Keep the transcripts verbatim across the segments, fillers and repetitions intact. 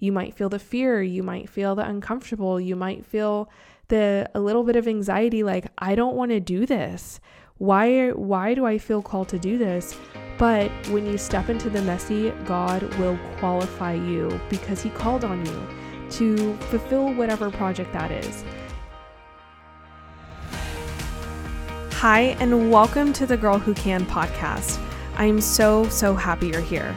You might feel the fear, you might feel the uncomfortable, you might feel the a little bit of anxiety, like, I don't want to do this. Why, why do I feel called to do this? But when you step into the messy, God will qualify you because He called on you to fulfill whatever project that is. Hi, and welcome to the Girl Who Can podcast. I'm so, so happy you're here.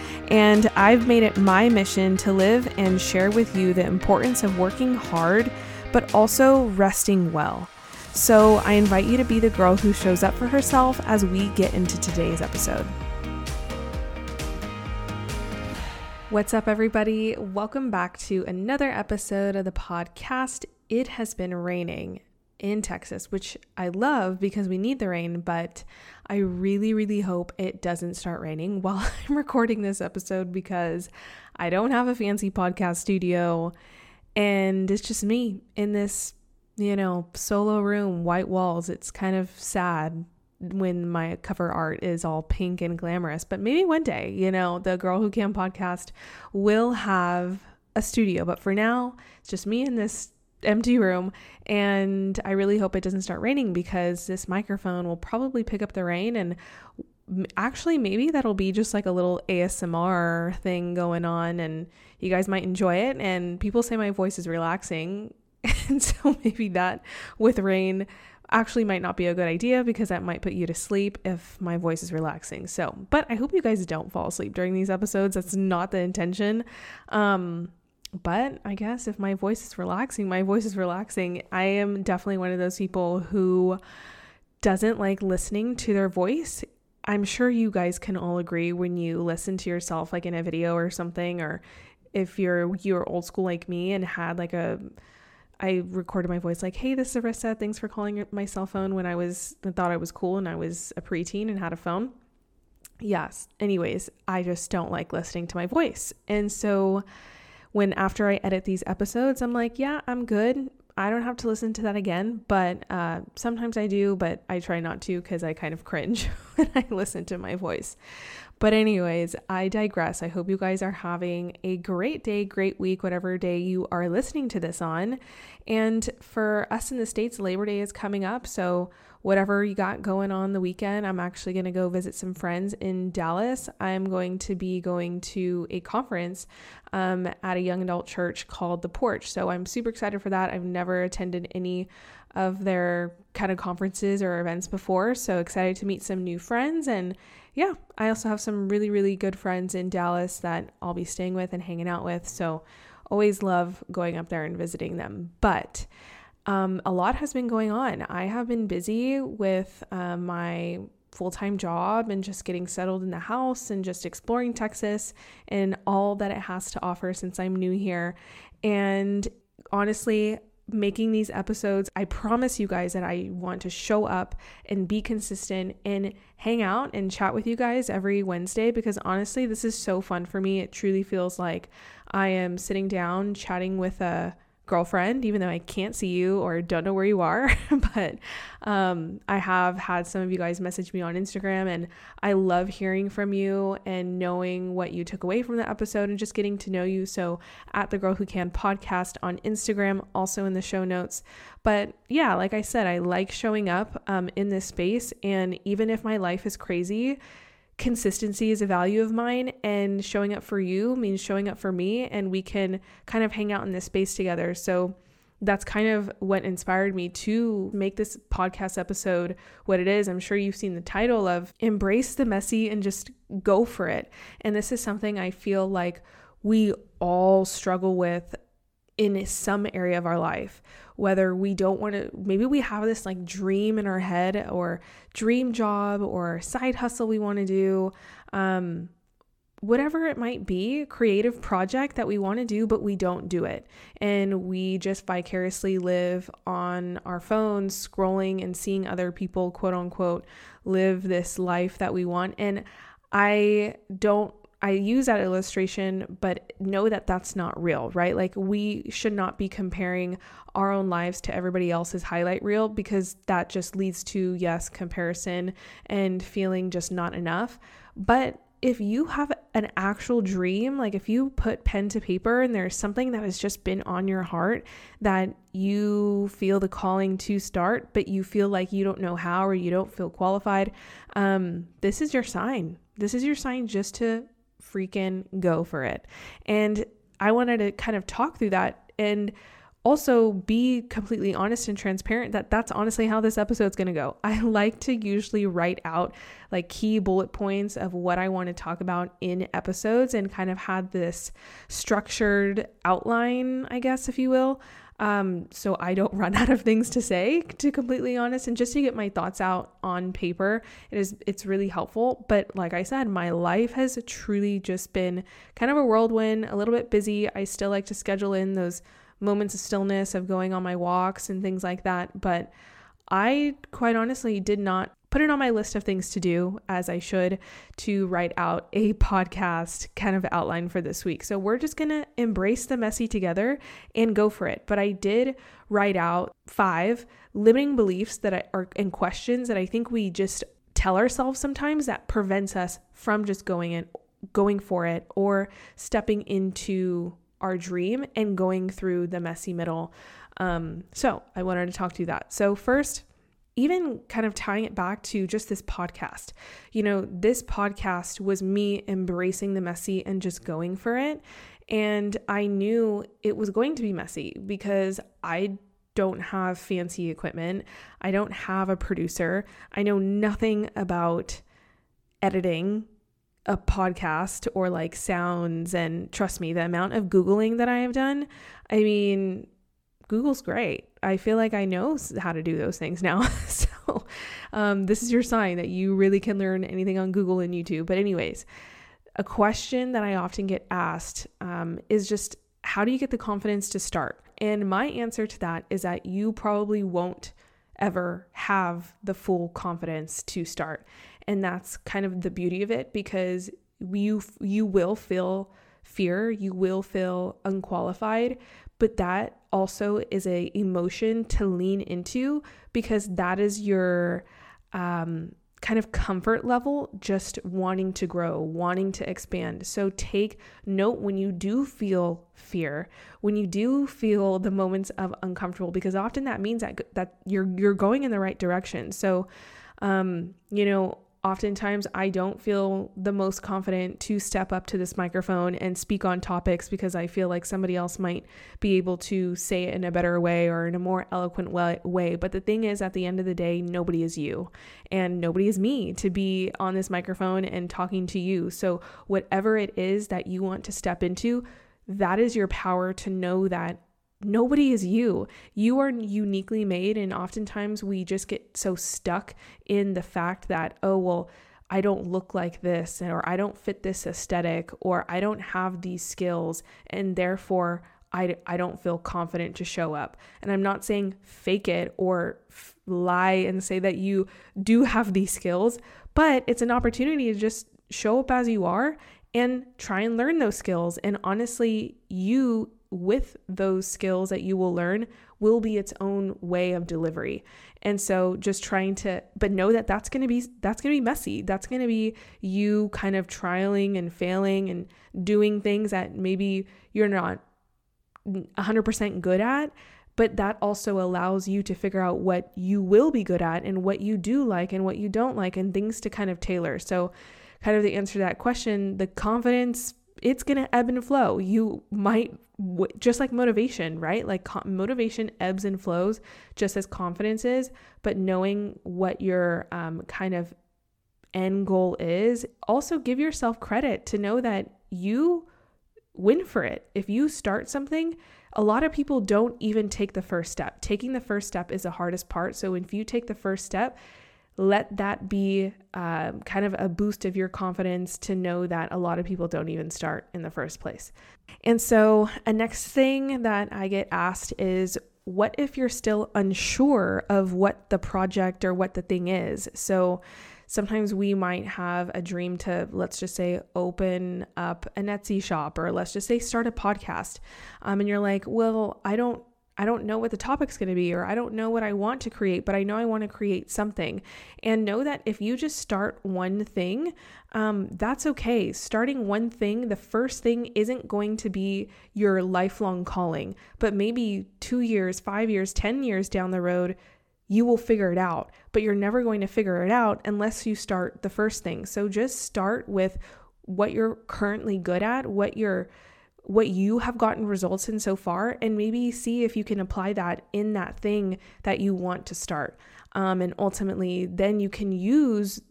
and I've made it my mission to live and share with you the importance of working hard, but also resting well. So I invite you to be the girl who shows up for herself as we get into today's episode. What's up, everybody? Welcome back to another episode of the podcast. It has been raining in Texas, which I love because we need the rain, but I really, really hope it doesn't start raining while I'm recording this episode, because I don't have a fancy podcast studio and it's just me in this, you know, solo room, white walls. It's kind of sad when my cover art is all pink and glamorous, but maybe one day, you know, the Girl Who Can podcast will have a studio. But for now, it's just me in this empty room. And I really hope it doesn't start raining, because this microphone will probably pick up the rain. And actually, maybe that'll be just like a little A S M R thing going on, and you guys might enjoy it. And people say my voice is relaxing. And so maybe that with rain actually might not be a good idea, because that might put you to sleep if my voice is relaxing. So, but I hope you guys don't fall asleep during these episodes. That's not the intention. Um, but I guess if my voice is relaxing, my voice is relaxing. I am definitely one of those people who doesn't like listening to their voice. I'm sure you guys can all agree when you listen to yourself, like in a video or something, or if you're, you're old school like me and had like a, I recorded my voice like, hey, this is Arissa. Thanks for calling my cell phone when I was, I thought I was cool and I was a preteen and had a phone. Yes. Anyways, I just don't like listening to my voice. And so when, after I edit these episodes, I'm like, yeah, I'm good. I don't have to listen to that again. But uh, sometimes I do, but I try not to, because I kind of cringe when I listen to my voice. But anyways, I digress. I hope you guys are having a great day, great week, whatever day you are listening to this on. And for us in the States, Labor Day is coming up. So whatever you got going on the weekend, I'm actually going to go visit some friends in Dallas. I'm going to be going to a conference um, at a young adult church called The Porch. So I'm super excited for that. I've never attended any of their kind of conferences or events before. So excited to meet some new friends. And yeah, I also have some really, really good friends in Dallas that I'll be staying with and hanging out with. So always love going up there and visiting them. But um, a lot has been going on. I have been busy with uh, my full-time job and just getting settled in the house and just exploring Texas and all that it has to offer since I'm new here. And honestly, making these episodes, I promise you guys that I want to show up and be consistent and hang out and chat with you guys every Wednesday, because honestly, this is so fun for me. It truly feels like I am sitting down chatting with a girlfriend, even though I can't see you or don't know where you are. But um, I have had some of you guys message me on Instagram, and I love hearing from you and knowing what you took away from the episode and just getting to know you. So at The Girl Who Can Podcast on Instagram, also in the show notes. But yeah, like I said, I like showing up um, in this space. And even if my life is crazy, consistency is a value of mine, and showing up for you means showing up for me, and we can kind of hang out in this space together. So that's kind of what inspired me to make this podcast episode what it is. I'm sure you've seen the title of Embrace the Messy and Just Go For It. And this is something I feel like we all struggle with in some area of our life, whether we don't want to, maybe we have this like dream in our head or dream job or side hustle we want to do, um, whatever it might be, creative project that we want to do, but we don't do it. And we just vicariously live on our phones, scrolling and seeing other people, quote unquote, live this life that we want. And I don't I use that illustration, but know that that's not real, right? Like we should not be comparing our own lives to everybody else's highlight reel, because that just leads to, yes, comparison and feeling just not enough. But if you have an actual dream, like if you put pen to paper and there's something that has just been on your heart that you feel the calling to start, but you feel like you don't know how, or you don't feel qualified, um, this is your sign. This is your sign just to freaking go for it. And I wanted to kind of talk through that and also be completely honest and transparent that that's honestly how this episode's going to go. I like to usually write out like key bullet points of what I want to talk about in episodes and kind of had this structured outline, I guess, if you will. Um, so I don't run out of things to say, to completely honest, and just to get my thoughts out on paper, it is, it's really helpful. But like I said, my life has truly just been kind of a whirlwind, a little bit busy. I still like to schedule in those moments of stillness of going on my walks and things like that. But I quite honestly did not put it on my list of things to do, as I should, to write out a podcast kind of outline for this week. So we're just going to embrace the messy together and go for it. But I did write out five limiting beliefs that I, are and questions that I think we just tell ourselves sometimes that prevents us from just going in, going for it, or stepping into our dream and going through the messy middle. Um, so I wanted to talk to you that. So first, even kind of tying it back to just this podcast, you know, this podcast was me embracing the messy and just going for it. And I knew it was going to be messy because I don't have fancy equipment. I don't have a producer. I know nothing about editing a podcast or like sounds. And trust me, the amount of Googling that I have done, I mean, Google's great. I feel like I know how to do those things now. So um, this is your sign that you really can learn anything on Google and YouTube. But anyways, a question that I often get asked um, is just, how do you get the confidence to start? And my answer to that is that you probably won't ever have the full confidence to start. And that's kind of the beauty of it, because you you will feel fear, you will feel unqualified, but that also is a emotion to lean into, because that is your um, kind of comfort level, just wanting to grow, wanting to expand. So take note when you do feel fear, when you do feel the moments of uncomfortable, because often that means that that you're you're going in the right direction. So, um, you know. Oftentimes I don't feel the most confident to step up to this microphone and speak on topics, because I feel like somebody else might be able to say it in a better way or in a more eloquent way. But the thing is, at the end of the day, nobody is you and nobody is me to be on this microphone and talking to you. So whatever it is that you want to step into, that is your power to know that nobody is you. You are uniquely made. And oftentimes we just get so stuck in the fact that, oh, well, I don't look like this, or I don't fit this aesthetic, or I don't have these skills, and therefore I, I don't feel confident to show up. And I'm not saying fake it or f- lie and say that you do have these skills, but it's an opportunity to just show up as you are and try and learn those skills. And honestly, you with those skills that you will learn will be its own way of delivery. And so just trying to, but know that that's going to be, that's going to be messy. That's going to be you kind of trialing and failing and doing things that maybe you're not one hundred percent good at, but that also allows you to figure out what you will be good at and what you do like and what you don't like, and things to kind of tailor. So kind of the answer to that question, the confidence it's going to ebb and flow. You might, just like motivation, right? Like motivation ebbs and flows just as confidence is, but knowing what your um, kind of end goal is, also give yourself credit to know that you win for it. If you start something, a lot of people don't even take the first step. Taking the first step is the hardest part. So if you take the first step, let that be um, kind of a boost of your confidence to know that a lot of people don't even start in the first place. And so a next thing that I get asked is, what if you're still unsure of what the project or what the thing is? So sometimes we might have a dream to, let's just say, open up an Etsy shop, or let's just say start a podcast. Um, and you're like, well, I don't, I don't know what the topic's going to be, or I don't know what I want to create, but I know I want to create something. And know that if you just start one thing, um, that's okay. Starting one thing, the first thing isn't going to be your lifelong calling, but maybe two years, five years, ten years down the road, you will figure it out, but you're never going to figure it out unless you start the first thing. So just start with what you're currently good at, what you're, what you have gotten results in so far, and maybe see if you can apply that in that thing that you want to start. Um, and ultimately, then you can use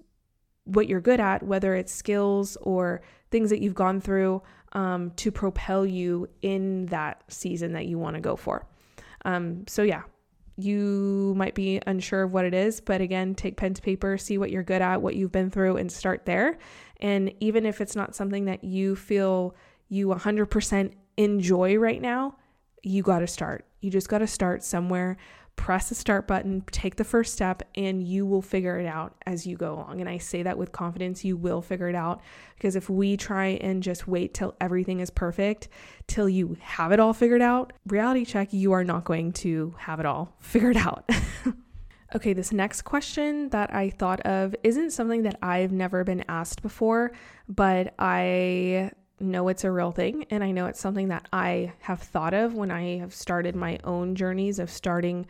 what you're good at, whether it's skills or things that you've gone through, um, to propel you in that season that you want to go for. Um, so yeah. You might be unsure of what it is, but again, take pen to paper, see what you're good at, what you've been through, and start there. And even if it's not something that you feel you one hundred percent enjoy right now, you got to start. You just got to start somewhere, press the start button, take the first step, and you will figure it out as you go along. And I say that with confidence, you will figure it out, because if we try and just wait till everything is perfect, till you have it all figured out, reality check, you are not going to have it all figured out. Okay, this next question that I thought of isn't something that I've never been asked before, but I know it's a real thing, and I know it's something that I have thought of when I have started my own journeys of starting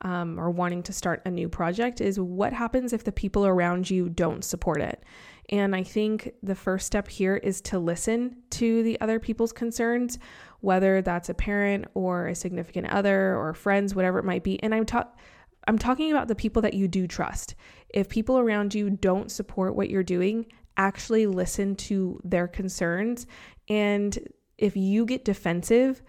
um, or wanting to start a new project, is what happens if the people around you don't support it? And I think the first step here is to listen to the other people's concerns, whether that's a parent or a significant other or friends, whatever it might be. And I'm talking I'm talking about the people that you do trust. If people around you don't support what you're doing, actually listen to their concerns. And if you get defensive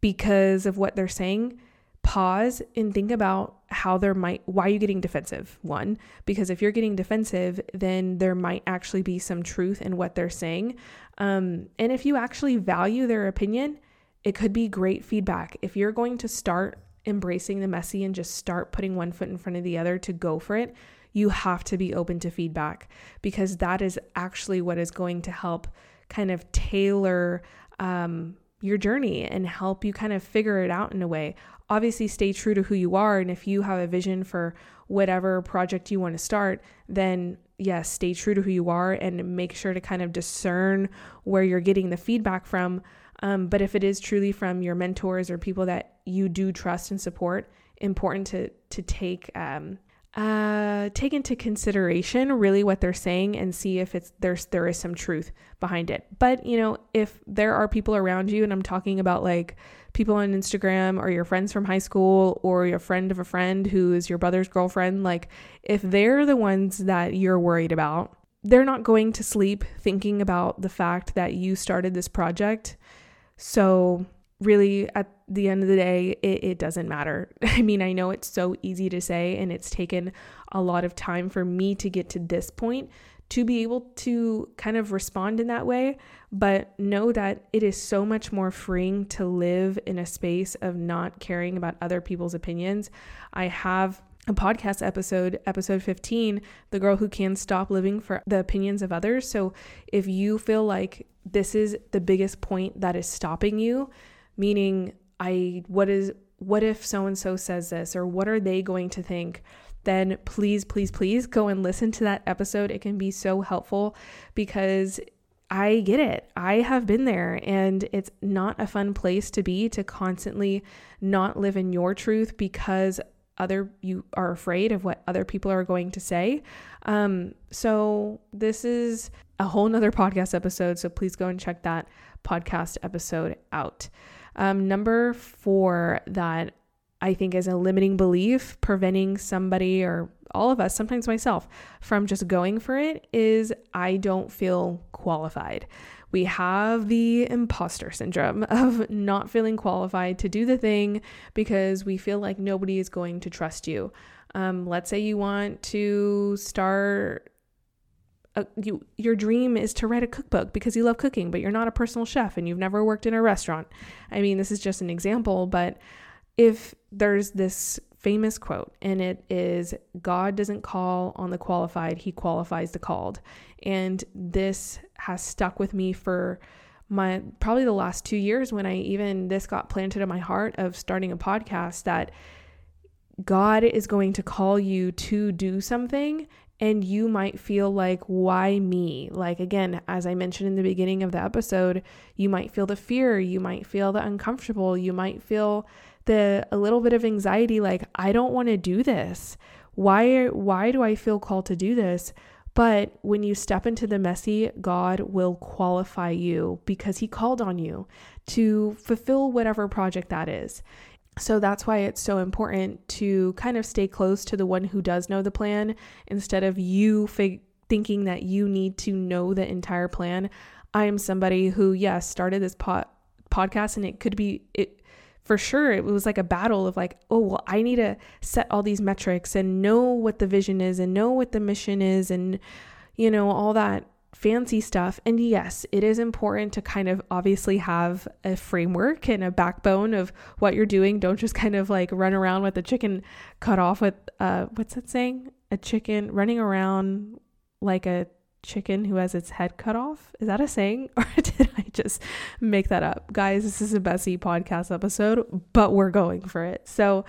because of what they're saying, pause and think about how there might, why you're getting defensive. One, because if you're getting defensive, then there might actually be some truth in what they're saying. Um, and if you actually value their opinion, it could be great feedback. If you're going to start embracing the messy and just start putting one foot in front of the other to go for it, you have to be open to feedback, because that is actually what is going to help kind of tailor um, your journey and help you kind of figure it out in a way. Obviously, stay true to who you are. And if you have a vision for whatever project you want to start, then yes, stay true to who you are and make sure to kind of discern where you're getting the feedback from. Um, but if it is truly from your mentors or people that you do trust and support, important to to take... Um, Uh, take into consideration really what they're saying and see if it's there's there is some truth behind it. But you know, if there are people around you, and I'm talking about like people on Instagram or your friends from high school or your friend of a friend who is your brother's girlfriend, like if they're the ones that you're worried about, they're not going to sleep thinking about the fact that you started this project. So really, at the end of the day, it, it doesn't matter. I mean, I know it's so easy to say, and it's taken a lot of time for me to get to this point to be able to kind of respond in that way. But know that it is so much more freeing to live in a space of not caring about other people's opinions. I have a podcast episode, episode fifteen, The Girl Who Can Stop Living for the Opinions of Others. So if you feel like this is the biggest point that is stopping you, meaning, I, what is, what if so-and-so says this, or what are they going to think? Then please, please, please go and listen to that episode. It can be so helpful, because I get it. I have been there, and it's not a fun place to be, to constantly not live in your truth because other, you are afraid of what other people are going to say. Um, so this is a whole nother podcast episode. So please go and check that podcast episode out. Um, number four that I think is a limiting belief preventing somebody or all of us, sometimes myself, from just going for it is I don't feel qualified. We have the imposter syndrome of not feeling qualified to do the thing because we feel like nobody is going to trust you. Um, let's say you want to start a, you, your dream is to write a cookbook because you love cooking, but you're not a personal chef and you've never worked in a restaurant. I mean, this is just an example, but if there's this famous quote, and it is, God doesn't call on the qualified, he qualifies the called. And this has stuck with me for my, probably the last two years when I even, this got planted in my heart of starting a podcast, that God is going to call you to do something. And you might feel like, why me? Like, again, as I mentioned in the beginning of the episode, you might feel the fear, you might feel the uncomfortable, you might feel the a little bit of anxiety, like, I don't want to do this. Why, why do I feel called to do this? But when you step into the messy, God will qualify you because he called on you to fulfill whatever project that is. So that's why it's so important to kind of stay close to the one who does know the plan instead of you fig- thinking that you need to know the entire plan. I am somebody who, yes, started this po- podcast and it could be, it for sure, it was like a battle of like, oh, well, I need to set all these metrics and know what the vision is and know what the mission is and, you know, all that fancy stuff. And yes, it is important to kind of obviously have a framework and a backbone of what you're doing. Don't just kind of like run around with a chicken cut off with, uh, what's that saying? A chicken running around like a chicken who has its head cut off. Is that a saying? Or did I just make that up? Guys, this is a messy podcast episode, but we're going for it. So,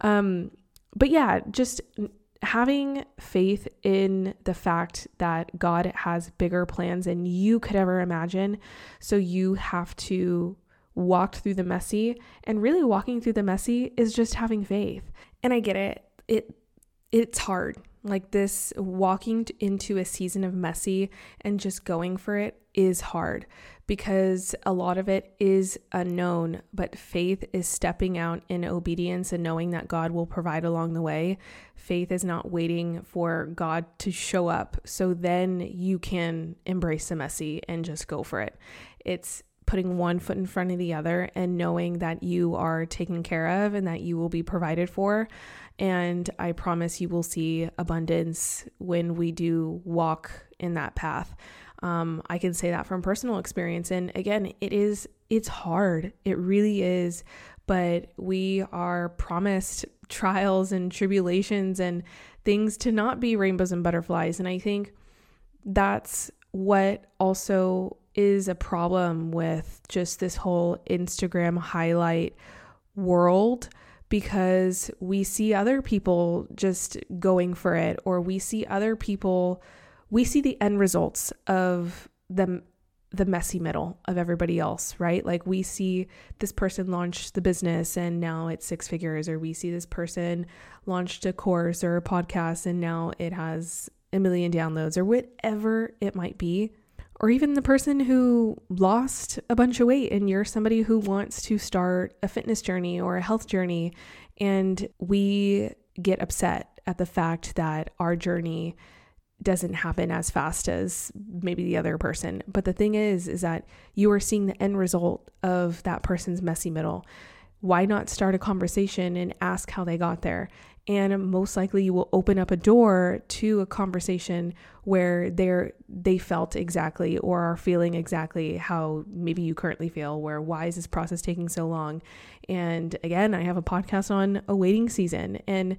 um, but yeah, just having faith in the fact that God has bigger plans than you could ever imagine. So you have to walk through the messy, and really walking through the messy is just having faith. And I get it. It, it's hard. Like this walking into a season of messy and just going for it is hard because a lot of it is unknown, but faith is stepping out in obedience and knowing that God will provide along the way. Faith is not waiting for God to show up so then you can embrace the messy and just go for it. It's putting one foot in front of the other and knowing that you are taken care of and that you will be provided for. And I promise you will see abundance when we do walk in that path. Um, I can say that from personal experience. And again, it is, it's hard. It really is. But we are promised trials and tribulations and things to not be rainbows and butterflies. And I think that's what also is a problem with just this whole Instagram highlight world, because we see other people just going for it, or we see other people, we see the end results of the, the messy middle of everybody else, right? Like we see this person launch the business and now it's six figures, or we see this person launched a course or a podcast and now it has a million downloads or whatever it might be. Or even the person who lost a bunch of weight and you're somebody who wants to start a fitness journey or a health journey. And we get upset at the fact that our journey doesn't happen as fast as maybe the other person. But the thing is, is that you are seeing the end result of that person's messy middle. Why not start a conversation and ask how they got there? And most likely you will open up a door to a conversation where they're, they felt exactly or are feeling exactly how maybe you currently feel, where why is this process taking so long? And again, I have a podcast on a waiting season, and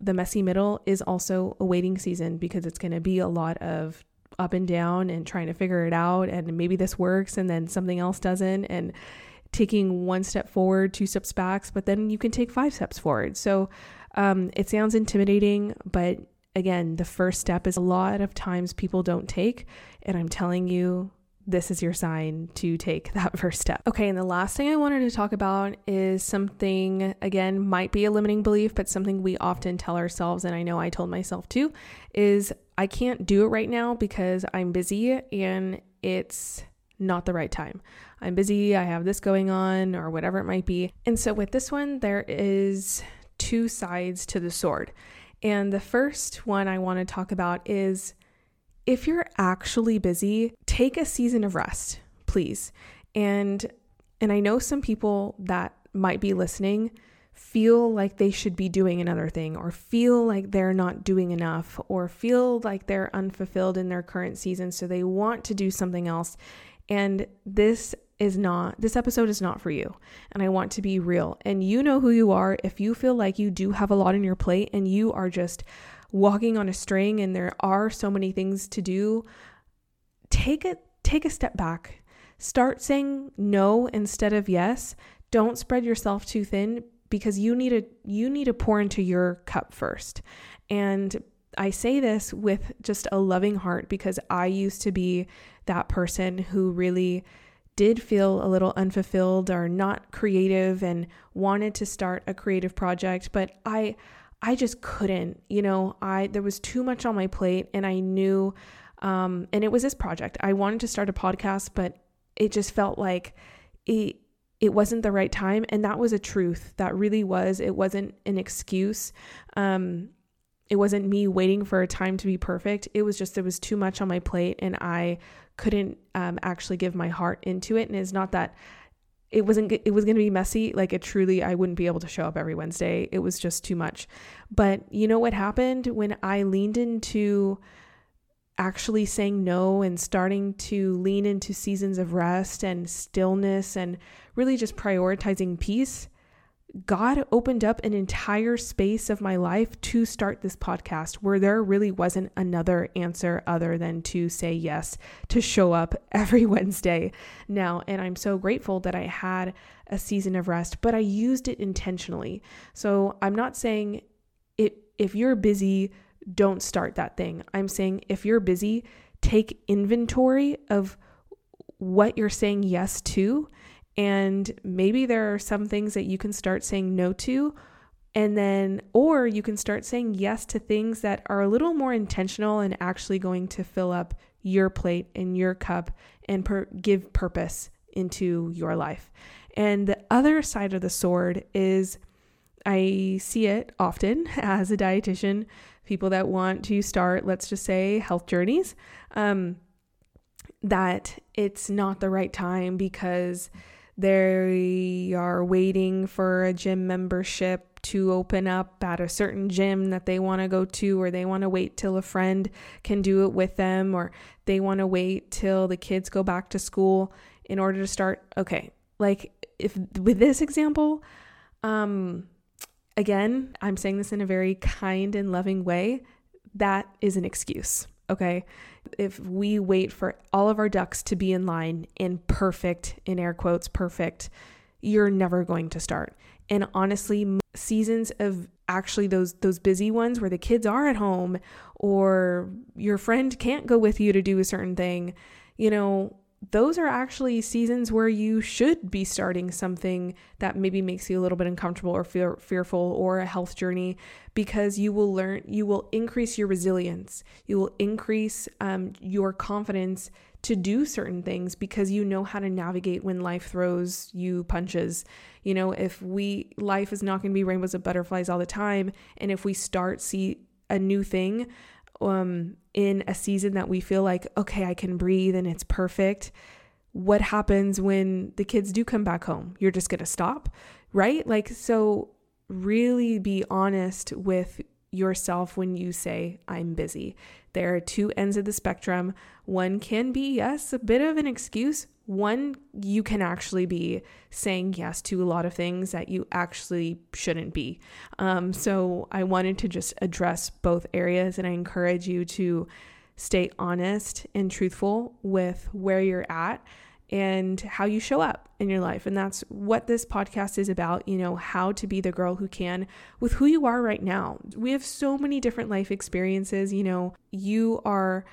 the messy middle is also a waiting season because it's going to be a lot of up and down and trying to figure it out. And maybe this works and then something else doesn't, and taking one step forward, two steps back, but then you can take five steps forward. So Um, it sounds intimidating, but again, the first step is a lot of times people don't take. And I'm telling you, this is your sign to take that first step. Okay, and the last thing I wanted to talk about is something, again, might be a limiting belief, but something we often tell ourselves, and I know I told myself too, is I can't do it right now because I'm busy and it's not the right time. I'm busy, I have this going on, or whatever it might be. And so with this one, there is two sides to the sword. And the first one I want to talk about is if you're actually busy, take a season of rest, please. And and I know some people that might be listening feel like they should be doing another thing, or feel like they're not doing enough, or feel like they're unfulfilled in their current season, so they want to do something else. And this is not, this episode is not for you. And I want to be real. And you know who you are. If you feel like you do have a lot on your plate and you are just walking on a string and there are so many things to do, take a, take a step back. Start saying no instead of yes. Don't spread yourself too thin, because you need a, you need to pour into your cup first. And I say this with just a loving heart, because I used to be that person who really did feel a little unfulfilled or not creative and wanted to start a creative project, but I I just couldn't, you know, I there was too much on my plate, and I knew, um, and it was this project. I wanted to start a podcast, but it just felt like it, it wasn't the right time. And that was a truth. That really was. It wasn't an excuse. Um, it wasn't me waiting for a time to be perfect. It was just, there was too much on my plate, and I couldn't um, actually give my heart into it. And it's not that it wasn't, it was going to be messy. Like it truly, I wouldn't be able to show up every Wednesday. It was just too much. But you know what happened when I leaned into actually saying no and starting to lean into seasons of rest and stillness and really just prioritizing peace, God opened up an entire space of my life to start this podcast, where there really wasn't another answer other than to say yes, to show up every Wednesday now. And I'm so grateful that I had a season of rest, but I used it intentionally. So I'm not saying it, if you're busy, don't start that thing. I'm saying if you're busy, take inventory of what you're saying yes to. And maybe there are some things that you can start saying no to. And then, or you can start saying yes to things that are a little more intentional and actually going to fill up your plate and your cup and per- give purpose into your life. And the other side of the sword is, I see it often as a dietitian, people that want to start, let's just say, health journeys, um, that it's not the right time because they are waiting for a gym membership to open up at a certain gym that they want to go to, or they want to wait till a friend can do it with them, or they want to wait till the kids go back to school in order to start. Okay, like if with this example, um, again, I'm saying this in a very kind and loving way. That is an excuse, okay? If we wait for all of our ducks to be in line and perfect, in air quotes, perfect, you're never going to start. And honestly, seasons of actually those those busy ones where the kids are at home or your friend can't go with you to do a certain thing, you know, those are actually seasons where you should be starting something that maybe makes you a little bit uncomfortable or fear, fearful, or a health journey, because you will learn, you will increase your resilience. You will increase um, your confidence to do certain things, because you know how to navigate when life throws you punches. You know, if we, life is not going to be rainbows and butterflies all the time. And if we start, see a new thing, um, in a season that we feel like, okay, I can breathe and it's perfect. What happens when the kids do come back home? You're just going to stop, right? Like, so really be honest with yourself when you say, I'm busy. There are two ends of the spectrum. One can be, yes, a bit of an excuse. One, you can actually be saying yes to a lot of things that you actually shouldn't be. Um, so I wanted to just address both areas, and I encourage you to stay honest and truthful with where you're at and how you show up in your life. And that's what this podcast is about, you know, how to be the girl who can with who you are right now. We have so many different life experiences, you know, you are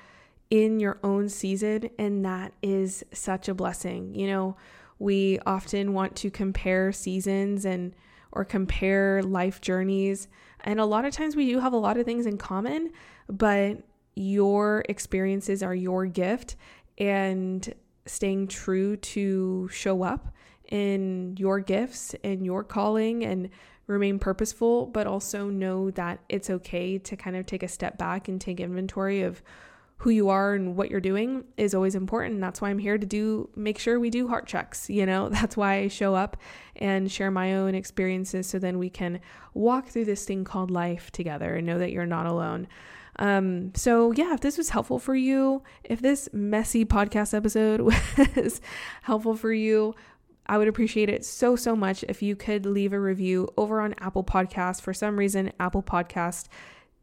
in your own season, and that is such a blessing. You know, we often want to compare seasons and or compare life journeys, and a lot of times we do have a lot of things in common, but your experiences are your gift, and staying true to show up in your gifts and your calling and remain purposeful, but also know that it's okay to kind of take a step back and take inventory of who you are and what you're doing is always important. That's why I'm here to do, make sure we do heart checks, you know, that's why I show up and share my own experiences. So then we can walk through this thing called life together and know that you're not alone. Um, so yeah, if this was helpful for you, if this messy podcast episode was helpful for you, I would appreciate it so, so much if you could leave a review over on Apple Podcasts. For some reason, Apple Podcasts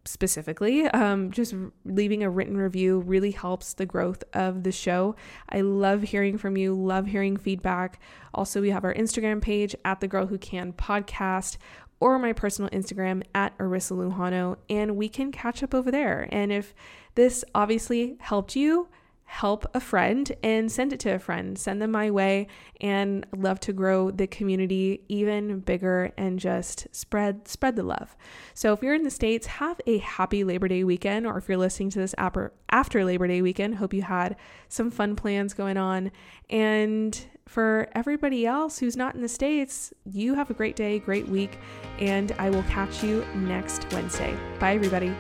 specifically, um, just leaving a written review really helps the growth of the show. I love hearing from you, love hearing feedback. Also, we have our Instagram page at The Girl Who Can Podcast, or my personal Instagram at Arissa Lujano, and we can catch up over there. And if this obviously helped you, help a friend and send it to a friend, send them my way, and love to grow the community even bigger and just spread, spread the love. So if you're in the States, have a happy Labor Day weekend, or if you're listening to this after Labor Day weekend, hope you had some fun plans going on. And for everybody else who's not in the States, you have a great day, great week, and I will catch you next Wednesday. Bye everybody.